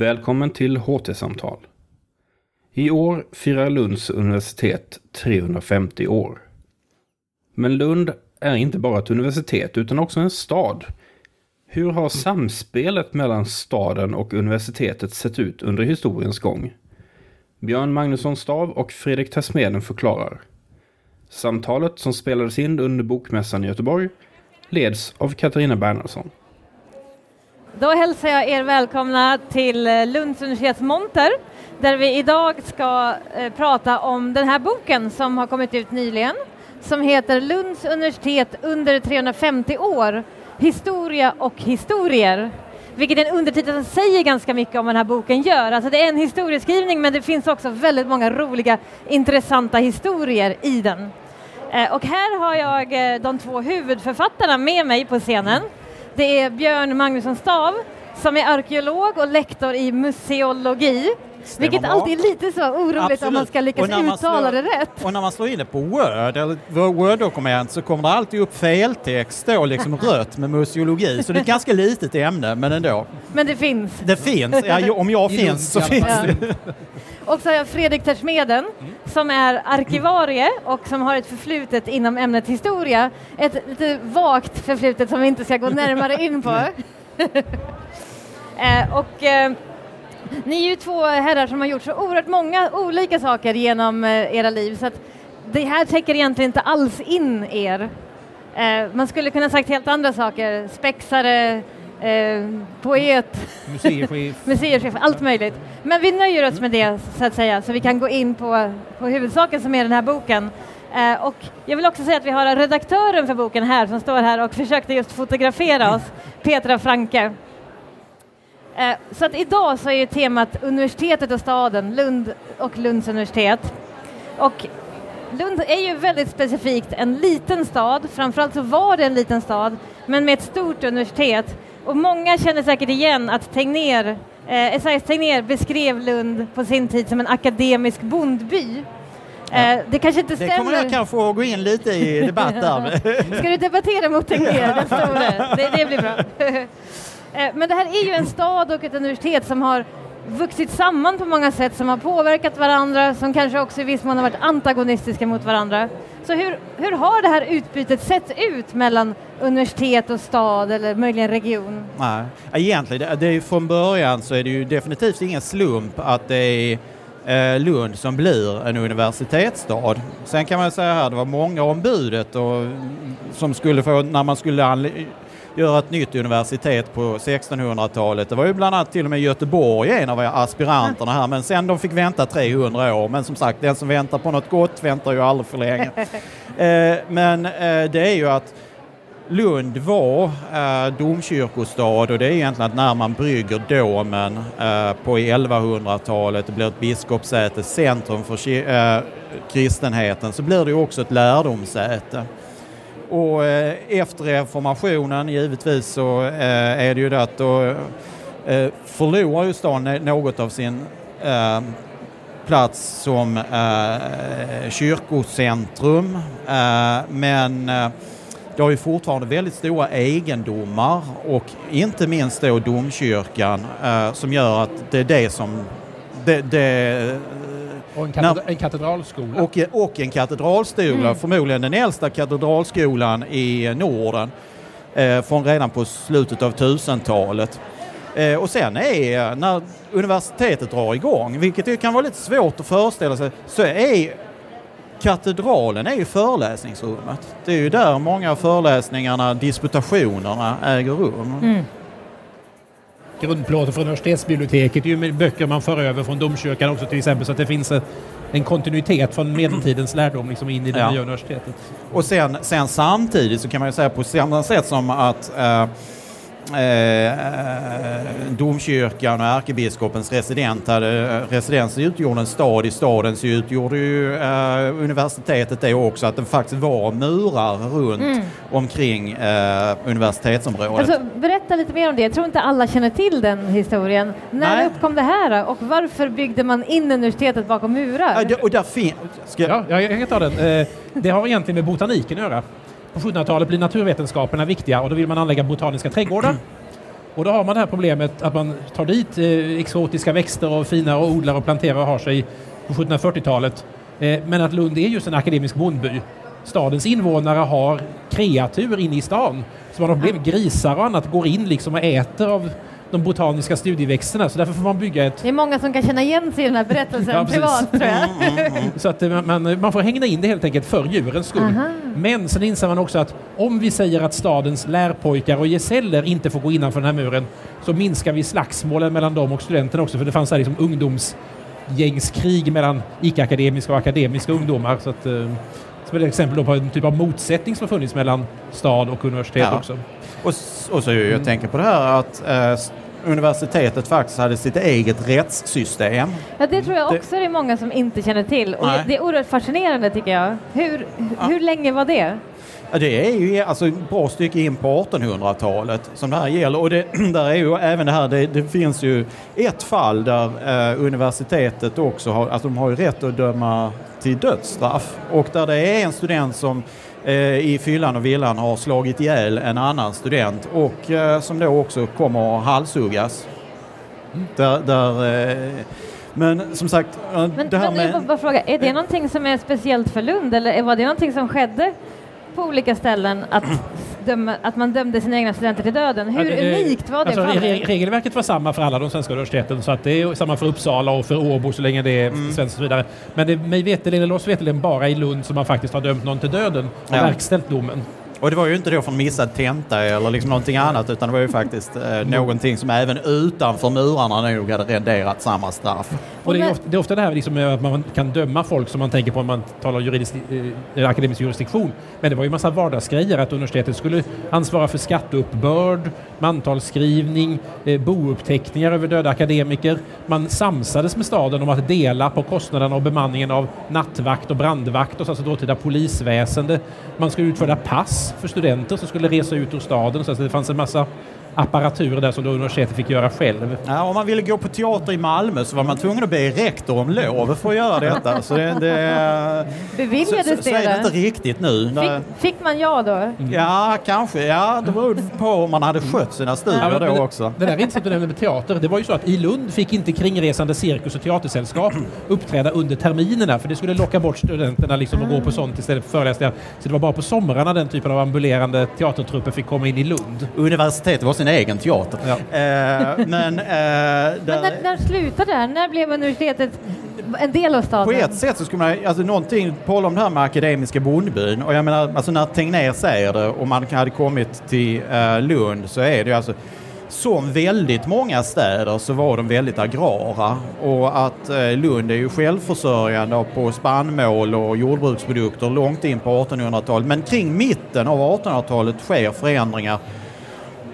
Välkommen till HT-samtal. I år firar Lunds universitet 350 år. Men Lund är inte bara ett universitet utan också en stad. Hur har samspelet mellan staden och universitetet sett ut under historiens gång? Björn Magnusson Stav och Fredrik Tassmeden förklarar. Samtalet som spelades in under bokmässan i Göteborg leds av Katarina Bernersson. Då hälsar jag er välkomna till Lunds universitets monter där vi idag ska prata om den här boken som har kommit ut nyligen som heter Lunds universitet under 350 år, historia och historier. Vilket en undertitel som säger ganska mycket om vad den här boken gör. Alltså det är en historieskrivning men det finns också väldigt många roliga, intressanta historier i den. Och här har jag de två huvudförfattarna med mig på scenen. Det är Björn Magnusson Stav som är arkeolog och lektor i museologi. Stämmer vilket bra. Alltid är lite så oroligt. Absolut. Om man ska lyckas uttala det rätt. Och när man slår in det på Word eller Word-dokument så kommer det alltid upp feltext och liksom rött med museologi. Så det är ett ganska litet ämne, men ändå. Men det finns. Det finns. Ja, om jag finns så finns det. Och så har jag Fredrik Tassmeden som är arkivarie och som har ett förflutet inom ämnet historia. Ett lite vagt förflutet som vi inte ska gå närmare in på. Och... Ni är ju två herrar som har gjort så oerhört många olika saker genom era liv så att det här täcker egentligen inte alls in er. Man skulle kunna sagt helt andra saker. Spexare, poet, museerchef, allt möjligt. Men vi nöjer oss med det så att säga så vi kan gå in på huvudsaken som är den här boken. Och jag vill också säga att vi har redaktören för boken här som står här och försökte just fotografera oss, Petra Franke. Så att idag så är ju temat universitetet och staden, Lund och Lunds universitet. Och Lund är ju väldigt specifikt en liten stad, framförallt så var det en liten stad, men med ett stort universitet. Och många känner säkert igen att Esaias Tegner beskrev Lund på sin tid som en akademisk bondby. Det kanske inte stämmer. Det kommer jag kanske att gå in lite i debatt där. Ska du debattera mot Tegner? Den stora? Det blir bra. Men det här är ju en stad och ett universitet som har vuxit samman på många sätt, som har påverkat varandra, som kanske också i viss mån har varit antagonistiska mot varandra. Så hur har det här utbytet sett ut mellan universitet och stad eller möjligen region? Nej, egentligen. Det är från början så är det ju definitivt ingen slump att det är Lund som blir en universitetsstad. Sen kan man säga här, det var många ombudet och, som skulle få, när man skulle göra ett nytt universitet på 1600-talet. Det var ju bland annat till och med Göteborg en av aspiranterna här, men sen de fick vänta 300 år. Men som sagt, den som väntar på något gott väntar ju aldrig för länge. Det är ju att Lund var domkyrkostad och det är egentligen att när man brygger domen på 1100-talet och blir ett biskopssäte, centrum för kristenheten, så blir det ju också ett lärdomssäte. Och efter reformationen givetvis så är det ju det att då förlorar ju staden något av sin plats som kyrkocentrum. Men det har ju fortfarande väldigt stora egendomar och inte minst då domkyrkan som gör att det är det som... Och en katedralskola. Och en katedralskola, förmodligen den äldsta katedralskolan i Norden från redan på slutet av 1000-talet. Och sen är när universitetet drar igång, vilket kan vara lite svårt att föreställa sig, så är katedralen är ju föreläsningsrummet. Det är ju där många föreläsningarna, disputationerna äger rum. Mm. Grundplåten från universitetsbiblioteket är ju med böcker man för över från domkyrkan också till exempel, så att det finns en kontinuitet från medeltidens lärdom liksom in i det nya universitetet. Och sen samtidigt så kan man ju säga på samma sätt som att domkyrkan och ärkebiskopens residens utgjorde en stad i staden, så utgjorde ju universitetet det också, att det faktiskt var murar runt omkring universitetsområdet. Alltså, berätta lite mer om det. Jag tror inte alla känner till den historien. När uppkom det här och varför byggde man in universitetet bakom murar? Jag kan ta den. Det har egentligen med botaniken att göra. På 1700-talet blir naturvetenskaperna viktiga och då vill man anlägga botaniska trädgårdar. Och då har man det här problemet att man tar dit exotiska växter och fina och odlar och planterar och har sig på 1740-talet. Men att Lund är just en akademisk bondby. Stadens invånare har kreatur inne i stan. Så man har problem med grisar och annat går in liksom och äter av de botaniska studieväxterna. Så därför får man bygga ett... Det är många som kan känna igen sig i den här berättelsen ja, privat, tror jag. Så att man får hänga in det helt enkelt för djurens skull. Aha. Men sen inser man också att om vi säger att stadens lärpojkar och geseller inte får gå innanför den här muren, så minskar vi slagsmålen mellan dem och studenterna också. För det fanns här liksom ungdomsgängskrig mellan icke-akademiska och akademiska ungdomar. Så att... Som ett exempel då på en typ av motsättning som har funnits mellan stad och universitet också. Och så jag tänker på det här att universitetet faktiskt hade sitt eget rättssystem. Ja, det tror jag också det är många som inte känner till. Och det är oerhört fascinerande tycker jag. Hur länge var det? Ja, det är ju alltså ett bra stycke in på 1800-talet som det här gäller. Och där är ju även det här, det finns ju ett fall där universitetet också har, alltså de har ju rätt att döma till dödsstraff. Och där det är en student som i fyllan och villan har slagit ihjäl en annan student och som då också kommer att halshuggas. Men som sagt... det här med... jag bara fråga, är det någonting som är speciellt för Lund? Eller var det någonting som skedde på olika ställen att man dömde sina egna studenter till döden? Hur unikt var det? Alltså, regelverket var samma för alla de svenska universiteten, så att det är samma för Uppsala och för Åbo så länge det är svenskt och så vidare. Men det mig veteligen bara i Lund som man faktiskt har dömt någon till döden och verkställt domen. Och det var ju inte då från missad tenta eller liksom någonting annat, utan det var ju faktiskt någonting som även utanför murarna nog hade renderat samma straff. Och det är ofta det här liksom att man kan döma folk som man tänker på när man talar akademisk jurisdiktion. Men det var ju en massa vardagsgrejer att universitetet skulle ansvara för skatteuppbörd, mantalsskrivning, bouppteckningar över döda akademiker. Man samsades med staden om att dela på kostnaderna och bemanningen av nattvakt och brandvakt och så, alltså dåtida polisväsende. Man skulle utföra pass för studenter som skulle resa ut ur staden, så att det fanns en massa apparatur där som då universitetet fick göra själv. Ja, om man ville gå på teater i Malmö så var man tvungen att be rektor om lov för att göra detta. Så det beviljades så är det inte riktigt nu. Fick man ja då? Ja, kanske. Ja, det beror på om man hade skött sina studier då också. Det där är inte så att du nämnde med teater. Det var ju så att i Lund fick inte kringresande cirkus- och teatersällskap uppträda under terminerna, för det skulle locka bort studenterna liksom att gå på sånt istället för föreläsningar. Så det var bara på somrarna den typen av ambulerande teatertrupper fick komma in i Lund. Universitetet var sin egen teater. Ja. När slutade det här? När blev universitetet en del av staden? På ett sätt så skulle man, alltså någonting på om det här med akademiska bondbyn, och jag menar, alltså när Tegner säger det och man hade kommit till Lund, så är det ju alltså som väldigt många städer så var de väldigt agrara, och att Lund är ju självförsörjande på spannmål och jordbruksprodukter långt in på 1800-talet, men kring mitten av 1800-talet sker förändringar.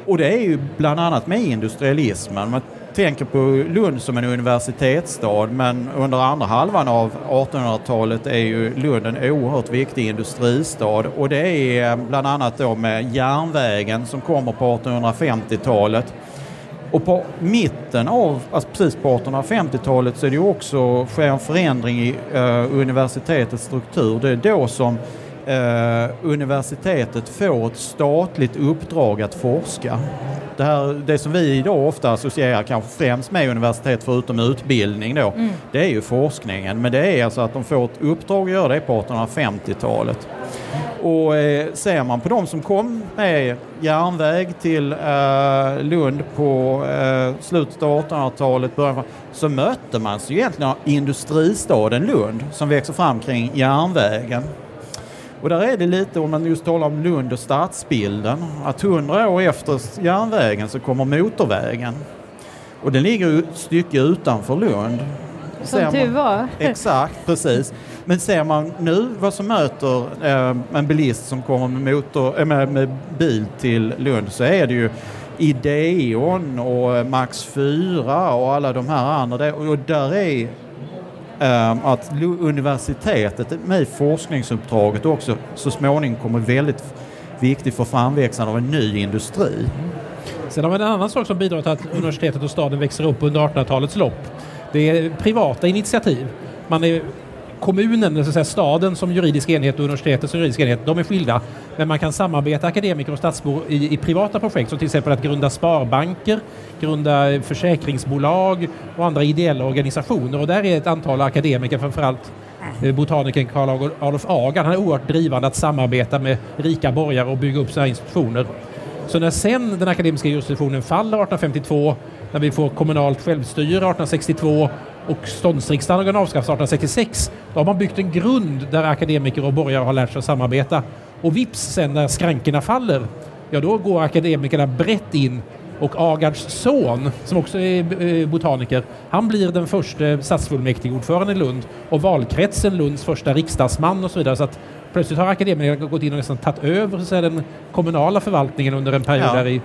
Och det är ju bland annat med industrialismen. Man tänker på Lund som en universitetsstad, men under andra halvan av 1800-talet är ju Lund en oerhört viktig industristad. Och det är bland annat då med järnvägen som kommer på 1850-talet. Och på mitten av, alltså precis på 1850-talet, så är det ju också sker en förändring i universitetets struktur. Det är då som universitetet får ett statligt uppdrag att forska. Det som vi idag ofta associerar kanske främst med universitet förutom utbildning då, det är ju forskningen. Men det är alltså att de får ett uppdrag att göra det på 1850-talet. Och ser man på de som kom med järnväg till Lund på slutet av 1800-talet, början, så mötte man sig egentligen av industristaden Lund som växer fram kring järnvägen. Och där är det lite, om man just talar om Lund och stadsbilden, att 100 år efter järnvägen så kommer motorvägen. Och den ligger ett stycke utanför Lund. Som du var. Exakt, precis. Men ser man nu vad som möter en bilist som kommer med bil till Lund, så är det ju Ideon och Max 4 och alla de här andra. Och där är... att universitetet med forskningsuppdraget också så småningom kommer väldigt viktigt för framväxten av en ny industri. Sen har vi en annan sak som bidrar till att universitetet och staden växer upp under 1800-talets lopp. Det är privata initiativ. Man är kommunen, så att säga, staden som juridisk enhet och universitetet som juridisk enhet, de är skilda. Men man kan samarbeta akademiker och stadsbor i privata projekt, som till exempel att grunda sparbanker, grunda försäkringsbolag och andra ideella organisationer. Och där är ett antal akademiker, framförallt botanikern Karl August Agardh, han är oerhört drivande att samarbeta med rika borgare och bygga upp sina institutioner. Så när sen den akademiska jurisdiktionen faller 1852, när vi får kommunalt självstyre 1862 och ståndsriksdagen avskaffas 1866, då har man byggt en grund där akademiker och borgare har lärt sig att samarbeta. Och vips, sen när skrankerna faller, ja då går akademikerna brett in, och Agardhs son, som också är botaniker, han blir den första stadsfullmäktigeordföranden i Lund och valkretsen Lunds första riksdagsman och så vidare, så att plötsligt har akademikerna gått in och nästan tagit över, så den kommunala förvaltningen under en period där i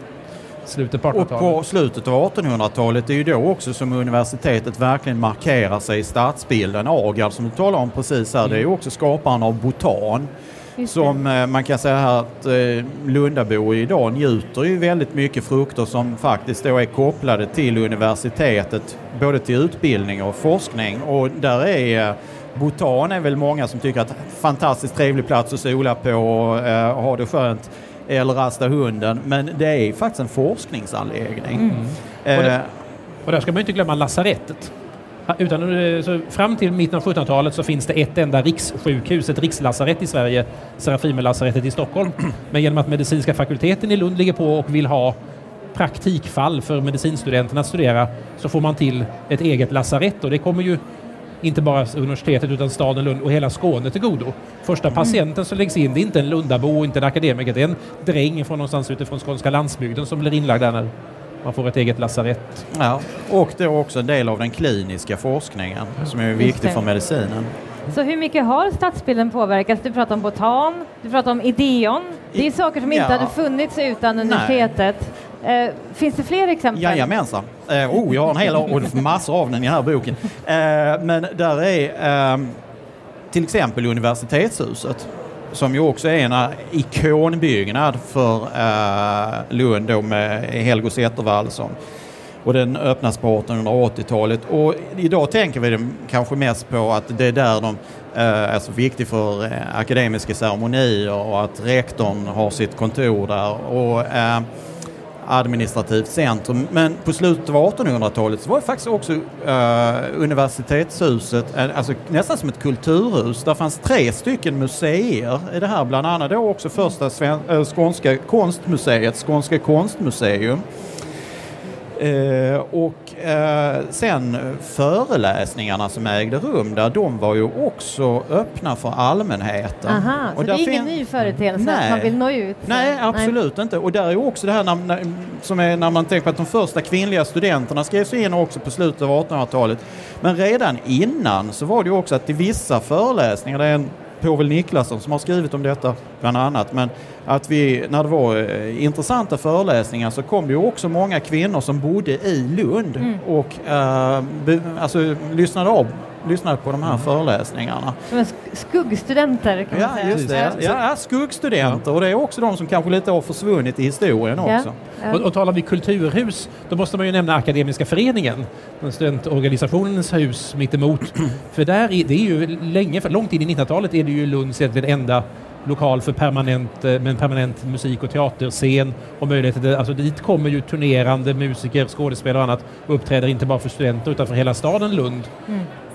slutet på 1800-talet. Och på slutet av 1800-talet är ju då också som universitetet verkligen markerar sig i stadsbilden. Agardh, som du talar om precis här, det är ju också skaparen av botan. Som man kan säga här att Lundabor idag njuter ju väldigt mycket frukter som faktiskt då är kopplade till universitetet, både till utbildning och forskning. Och där är botan är väl många som tycker att fantastiskt trevlig plats att sola på och ha det skönt eller rasta hunden. Men det är faktiskt en forskningsanläggning. Och där ska man inte glömma lasarettet. Utan, så fram till mitten av 1700-talet så finns det ett enda rikssjukhus, ett rikslasarett i Sverige, Serafimelasarettet i Stockholm. Men genom att Medicinska fakulteten i Lund ligger på och vill ha praktikfall för medicinstudenterna att studera, så får man till ett eget lasarett, och det kommer ju inte bara universitetet utan staden Lund och hela Skåne till godo. Första patienten som läggs in, det är inte en lundabo, inte en akademiker, det är en dräng från någonstans utifrån skånska landsbygden som blir inlagd där. Man får ett eget lasarett. Ja, och det är också en del av den kliniska forskningen som är viktig för medicinen. Så hur mycket har stadsbilden påverkats? Du pratar om botan, du pratar om Ideon. Det är saker som inte hade funnits utan universitetet. Finns det fler exempel? Jajamensan. Jag har en hel och massor av den i den här boken. Men där är till exempel universitetshuset, som ju också är en ikonbyggnad för Lund då, med Helgo Zettervalsson. Och den öppnas på 1880-talet. Och idag tänker vi kanske mest på att det är där de är så viktig för akademiska ceremonier och att rektorn har sitt kontor där och administrativt centrum. Men på slutet av 1800-talet så var det faktiskt också universitetshuset alltså nästan som ett kulturhus. Där fanns 3 stycken museer i det här, bland annat då också första skånska konstmuseet, Skånska konstmuseum. Sen föreläsningarna som ägde rum där, de var ju också öppna för allmänheten. Aha, och så det är ingen ny företeelse att man vill nå ut? Nej, absolut inte. Och där är ju också det här när man tänker på att de första kvinnliga studenterna skrevs in också på slutet av 1800-talet. Men redan innan så var det ju också att i vissa föreläsningar, det är en Pavel Niklasson som har skrivit om detta bland annat, men att när det var intressanta föreläsningar så kom det ju också många kvinnor som bodde i Lund och lyssnade på de här föreläsningarna. Som skuggstudenter kan man säga. Just det. Ja, skuggstudenter, och det är också de som kanske lite har försvunnit i historien också. Ja. Och talar vi kulturhus, då måste man ju nämna Akademiska föreningen, den studentorganisationens hus mittemot. För där är det ju långt in i 1900-talet är det ju Lunds enda lokal för permanent musik- och teaterscen och möjligheter. Alltså dit kommer ju turnerande musiker, skådespelare och annat och uppträder inte bara för studenter utan för hela staden Lund.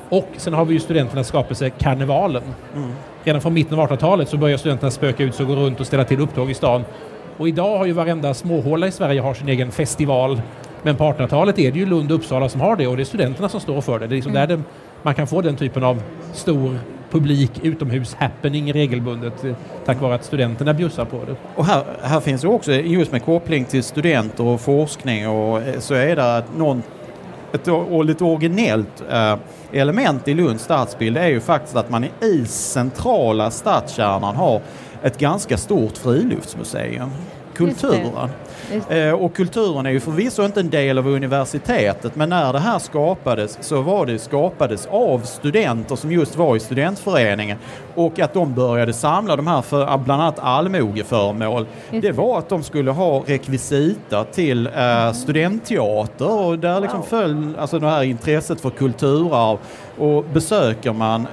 Och sen har vi ju studenternas skapelse karnevalen. Redan från mitten av 1800-talet så börjar studenterna spöka ut och gå runt och ställa till upptåg i stan. Och idag har ju varenda småhåla i Sverige har sin egen festival. Men på 1800-talet är det ju Lund och Uppsala som har det, och det är studenterna som står för det. Det är liksom där man kan få den typen av stor publik utomhus-happening regelbundet tack vare att studenterna bjussar på det. Och här finns ju också, just med koppling till studenter och forskning, och så är det att ett lite originellt element i Lunds stadsbild är ju faktiskt att man i centrala stadskärnan har ett ganska stort friluftsmuseum. Kulturen. Och kulturen är ju förvisso inte en del av universitetet, men när det här skapades så var det skapades av studenter som just var i studentföreningen, och att de började samla de här för bland annat allmogeföremål. Det var att de skulle ha rekvisita till studentteater, och där liksom föll alltså det här intresset för kulturarv. Och besöker man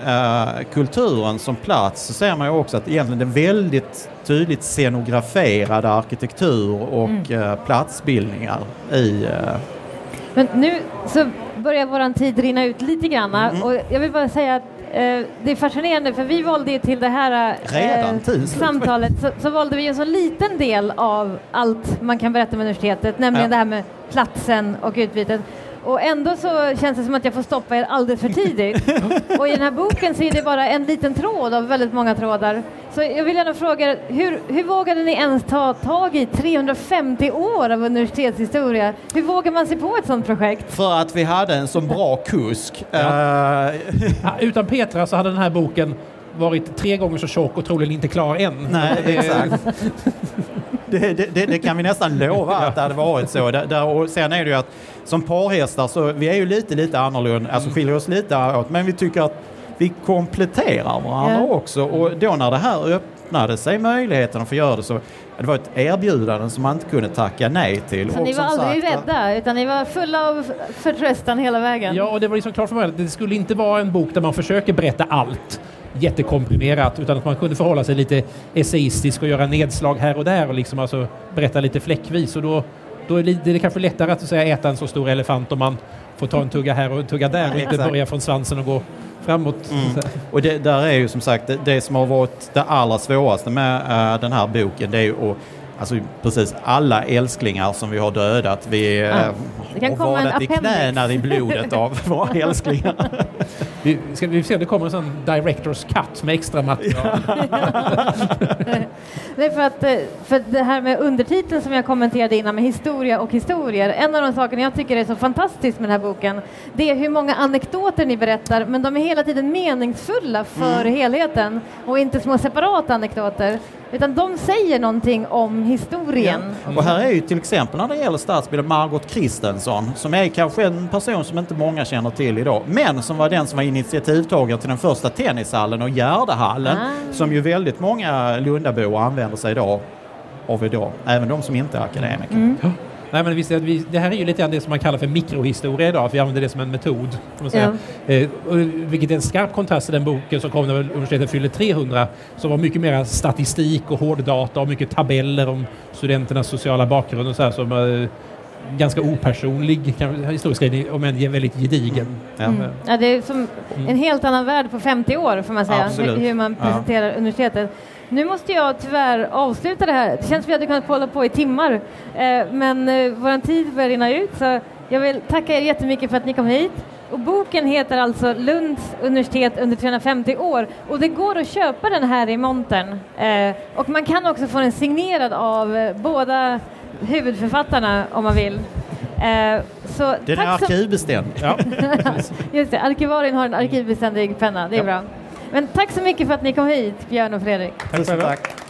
kulturen som plats så ser man ju också att egentligen den väldigt tydligt scenograferade arkitektur och platsbildningar i... Men nu så börjar våran tid rinna ut lite grann, och jag vill bara säga att det är fascinerande, för vi valde till det här samtalet så valde vi en så liten del av allt man kan berätta om universitetet, nämligen det här med platsen och utbytet. Och ändå så känns det som att jag får stoppa er alldeles för tidigt. Och i den här boken så är det bara en liten tråd av väldigt många trådar. Så jag vill gärna fråga er, hur vågade ni ens ta tag i 350 år av universitetshistoria? Hur vågar man sig på ett sånt projekt? För att vi hade en så bra kusk. Utan Petra så hade den här boken varit 3 gånger så tjock och troligen inte klar än. Nej, exakt. Det kan vi nästan lova att det hade varit så. Och sen är det ju att som parhästar så vi är ju lite annorlunda, alltså skiljer oss lite åt, men vi tycker att vi kompletterar varandra också. Och då när det här öppnade sig möjligheten att få göra det, så det var ett erbjudande som man inte kunde tacka nej till. Så och ni var aldrig rädda, utan ni var fulla av förtröstan hela vägen. Ja, och det var liksom klart för mig att det skulle inte vara en bok där man försöker berätta allt jättekomprimerat, utan att man kunde förhålla sig lite essayistisk och göra nedslag här och där och liksom alltså berätta lite fläckvis, och då är det kanske lättare att säga äta en så stor elefant om man får ta en tugga här och en tugga där och inte börja från svansen och gå framåt. Och det där är ju som sagt det som har varit det allra svåraste med den här boken, det är ju att alltså precis alla älsklingar som vi har dödat, vi har varit i knäna i blodet av våra älsklingar. Vi ser, det kommer en sån director's cut med extra material. Det är för att det här med undertiteln som jag kommenterade innan med historia och historier, en av de sakerna jag tycker är så fantastiskt med den här boken, det är hur många anekdoter ni berättar, men de är hela tiden meningsfulla för helheten och inte små separata anekdoter. Utan de säger någonting om historien. Ja. Och här är ju till exempel när det gäller stadsbilden Margot Kristensson, som är kanske en person som inte många känner till idag, men som var den som var initiativtagare till den första tennishallen och Gärdahallen, som ju väldigt många lundabor använder sig idag, även de som inte är akademiker. Nej, men det här är ju lite grann det som man kallar för mikrohistoria idag, att vi använder det som en metod, kan man säga. Vilket är en skarp kontrast till den boken som kom när universitetet fyllde 300, som var mycket mer statistik och hård data och mycket tabeller om studenternas sociala bakgrund och så här, som ganska opersonlig historieskrivning, om än väldigt gedigen. Ja, det är som en helt annan värld på 50 år får man säga, hur man presenterar universitetet. Nu måste jag tyvärr avsluta det här. Det känns som vi hade kunnat hålla på i timmar. Men vår tid börjar rinna ut. Så jag vill tacka er jättemycket för att ni kom hit. Och boken heter alltså Lunds universitet under 350 år. Och det går att köpa den här i montern. Och man kan också få den signerad av båda huvudförfattarna om man vill. Så det är arkivbeständig. Just det, arkivarien har en arkivbeständig penna. Det är bra. Men tack så mycket för att ni kom hit, Björn och Fredrik. Tack.